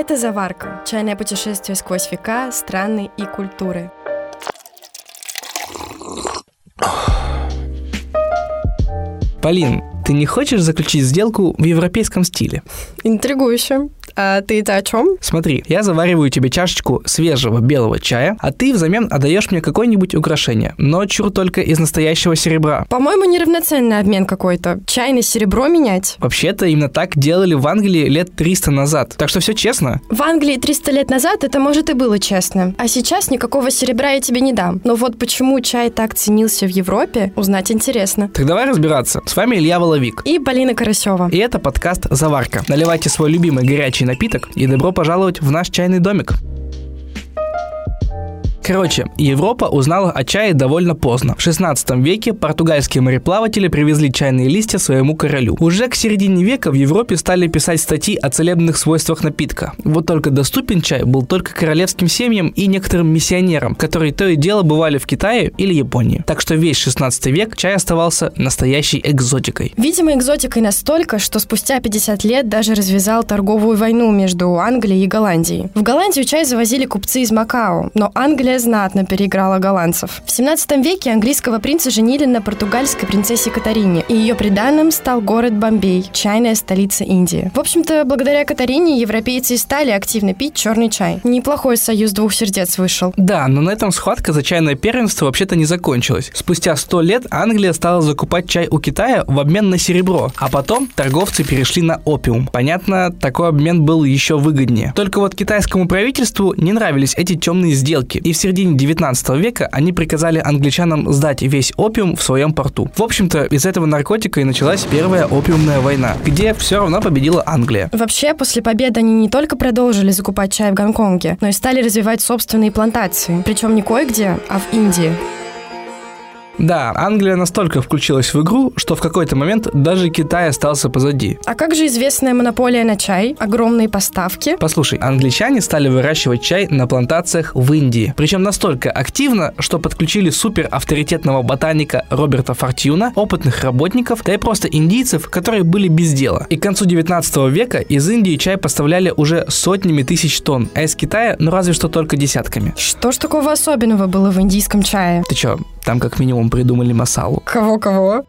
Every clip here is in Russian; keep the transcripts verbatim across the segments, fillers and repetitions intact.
Это «Заварка» – чайное путешествие сквозь века, страны и культуры. Полин, ты не хочешь заключить сделку в европейском стиле? Интригующе. А ты-то о чем? Смотри, я завариваю тебе чашечку свежего белого чая, а ты взамен отдаешь мне какое-нибудь украшение. Но чур только из настоящего серебра. По-моему, неравноценный обмен какой-то. Чай на серебро менять? Вообще-то именно так делали в Англии лет триста назад. Так что все честно. В Англии триста лет назад это, может, и было честно. А сейчас никакого серебра я тебе не дам. Но вот почему чай так ценился в Европе, узнать интересно. Так давай разбираться. С вами Илья Воловик. И Полина Карасева. И это подкаст «Заварка». Наливайте свой любимый горячий напиток и добро пожаловать в наш чайный домик. Короче, Европа узнала о чае довольно поздно. В шестнадцатом веке португальские мореплаватели привезли чайные листья своему королю. Уже к середине века в Европе стали писать статьи о целебных свойствах напитка. Вот только доступен чай был только королевским семьям и некоторым миссионерам, которые то и дело бывали в Китае или Японии. Так что весь шестнадцатый век чай оставался настоящей экзотикой. Видимо, экзотикой настолько, что спустя пятьдесят лет даже развязал торговую войну между Англией и Голландией. В Голландию чай завозили купцы из Макао, но Англия знатно переиграла голландцев. В семнадцатом веке английского принца женили на португальской принцессе Катарине, и ее приданым стал город Бомбей, чайная столица Индии. В общем-то, благодаря Катарине европейцы стали активно пить черный чай. Неплохой союз двух сердец вышел. Да, но на этом схватка за чайное первенство вообще-то не закончилась. Спустя сто лет Англия стала закупать чай у Китая в обмен на серебро, а потом торговцы перешли на опиум. Понятно, такой обмен был еще выгоднее. Только вот китайскому правительству не нравились эти темные сделки, и все В середине девятнадцатого века они приказали англичанам сдать весь опиум в своем порту. В общем-то, из этого наркотика и началась первая опиумная война, где все равно победила Англия. Вообще, после победы они не только продолжили закупать чай в Гонконге, но и стали развивать собственные плантации. Причем не кое-где, а в Индии. Да, Англия настолько включилась в игру, что в какой-то момент даже Китай остался позади. А как же известная монополия на чай? Огромные поставки? Послушай, англичане стали выращивать чай на плантациях в Индии. Причем настолько активно, что подключили суперавторитетного ботаника Роберта Фортьюна, опытных работников, да и просто индийцев, которые были без дела. И к концу девятнадцатого века из Индии чай поставляли уже сотнями тысяч тонн, а из Китая, ну разве что только десятками. Что ж такого особенного было в индийском чае? Ты чё, там как минимум придумали масалу. Кого-кого?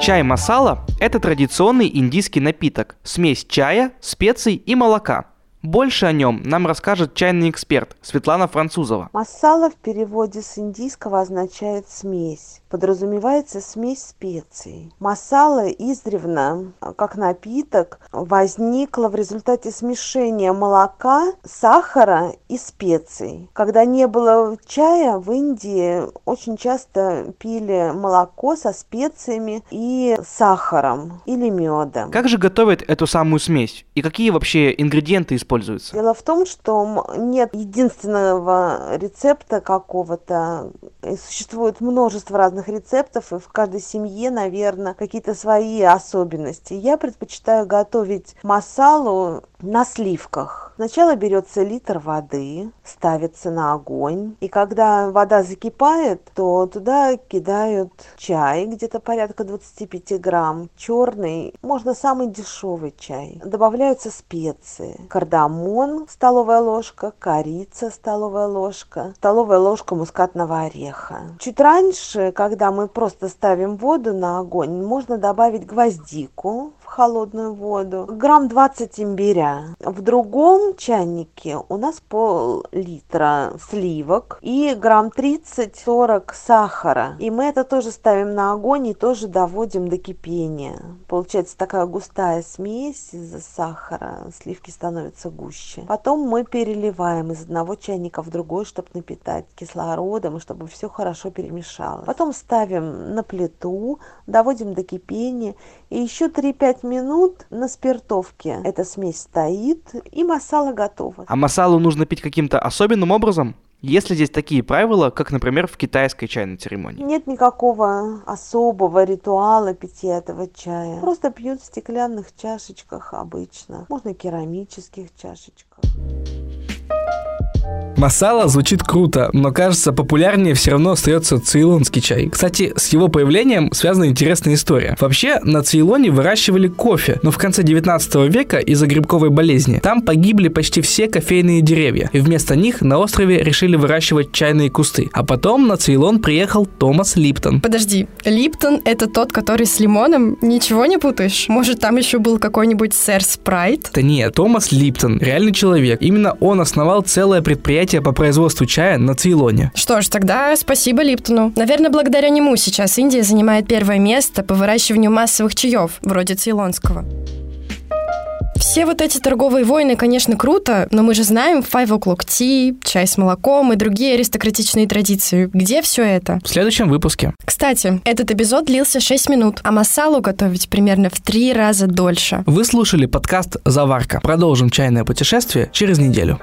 Чай масала – это традиционный индийский напиток, смесь чая, специй и молока. Больше о нем нам расскажет чайный эксперт Светлана Французова. Масала в переводе с индийского означает «смесь». Подразумевается смесь специй. Масала издревно, как напиток, возникла в результате смешения молока, сахара и специй. Когда не было чая, в Индии очень часто пили молоко со специями и сахаром или медом. Как же готовят эту самую смесь? И какие вообще ингредиенты используются? Дело в том, что нет единственного рецепта какого-то. Существует множество разных рецептов, и в каждой семье, наверное, какие-то свои особенности. Я предпочитаю готовить масалу на сливках. Сначала берется литр воды, ставится на огонь, и когда вода закипает, то туда кидают чай, где-то порядка двадцать пять грамм, черный, можно самый дешевый чай. Добавляются специи: кардамон, столовая ложка, корица, столовая ложка, столовая ложка мускатного ореха. Чуть раньше, когда мы просто ставим воду на огонь, можно добавить гвоздику в холодную воду, грамм двадцать имбиря. В другом чайнике у нас пол-литра сливок и грамм тридцать-сорок сахара. И мы это тоже ставим на огонь и тоже доводим до кипения. Получается такая густая смесь из-за сахара. Сливки становятся гуще. Потом мы переливаем из одного чайника в другой, чтобы напитать кислородом, и чтобы все хорошо перемешалось. Потом ставим на плиту, доводим до кипения. И еще три-пять минут на спиртовке эта смесь ставится. Стоит, и масала готова. А масалу нужно пить каким-то особенным образом? Есть ли здесь такие правила, как, например, в китайской чайной церемонии? Нет никакого особого ритуала питья этого чая. Просто пьют в стеклянных чашечках обычно. Можно керамических чашечках. Масала звучит круто, но кажется, популярнее все равно остается цейлонский чай. Кстати, с его появлением связана интересная история. Вообще, на Цейлоне выращивали кофе, но в конце девятнадцатого века из-за грибковой болезни там погибли почти все кофейные деревья, и вместо них на острове решили выращивать чайные кусты. А потом на Цейлон приехал Томас Липтон. Подожди, Липтон — это тот, который с лимоном? Ничего не путаешь? Может, там еще был какой-нибудь сэр Спрайт? Да нет, Томас Липтон — реальный человек. Именно он основал целое предприятие по производству чая на Цейлоне. Что ж, тогда спасибо Липтону. Наверное, благодаря нему сейчас Индия занимает первое место по выращиванию массовых чаев, вроде цейлонского. Все вот эти торговые войны, конечно, круто, но мы же знаем файв о'клок ти, чай с молоком и другие аристократичные традиции. Где все это? В следующем выпуске. Кстати, этот эпизод длился шесть минут, а масалу готовить примерно в три раза дольше. Вы слушали подкаст «Заварка». Продолжим чайное путешествие через неделю.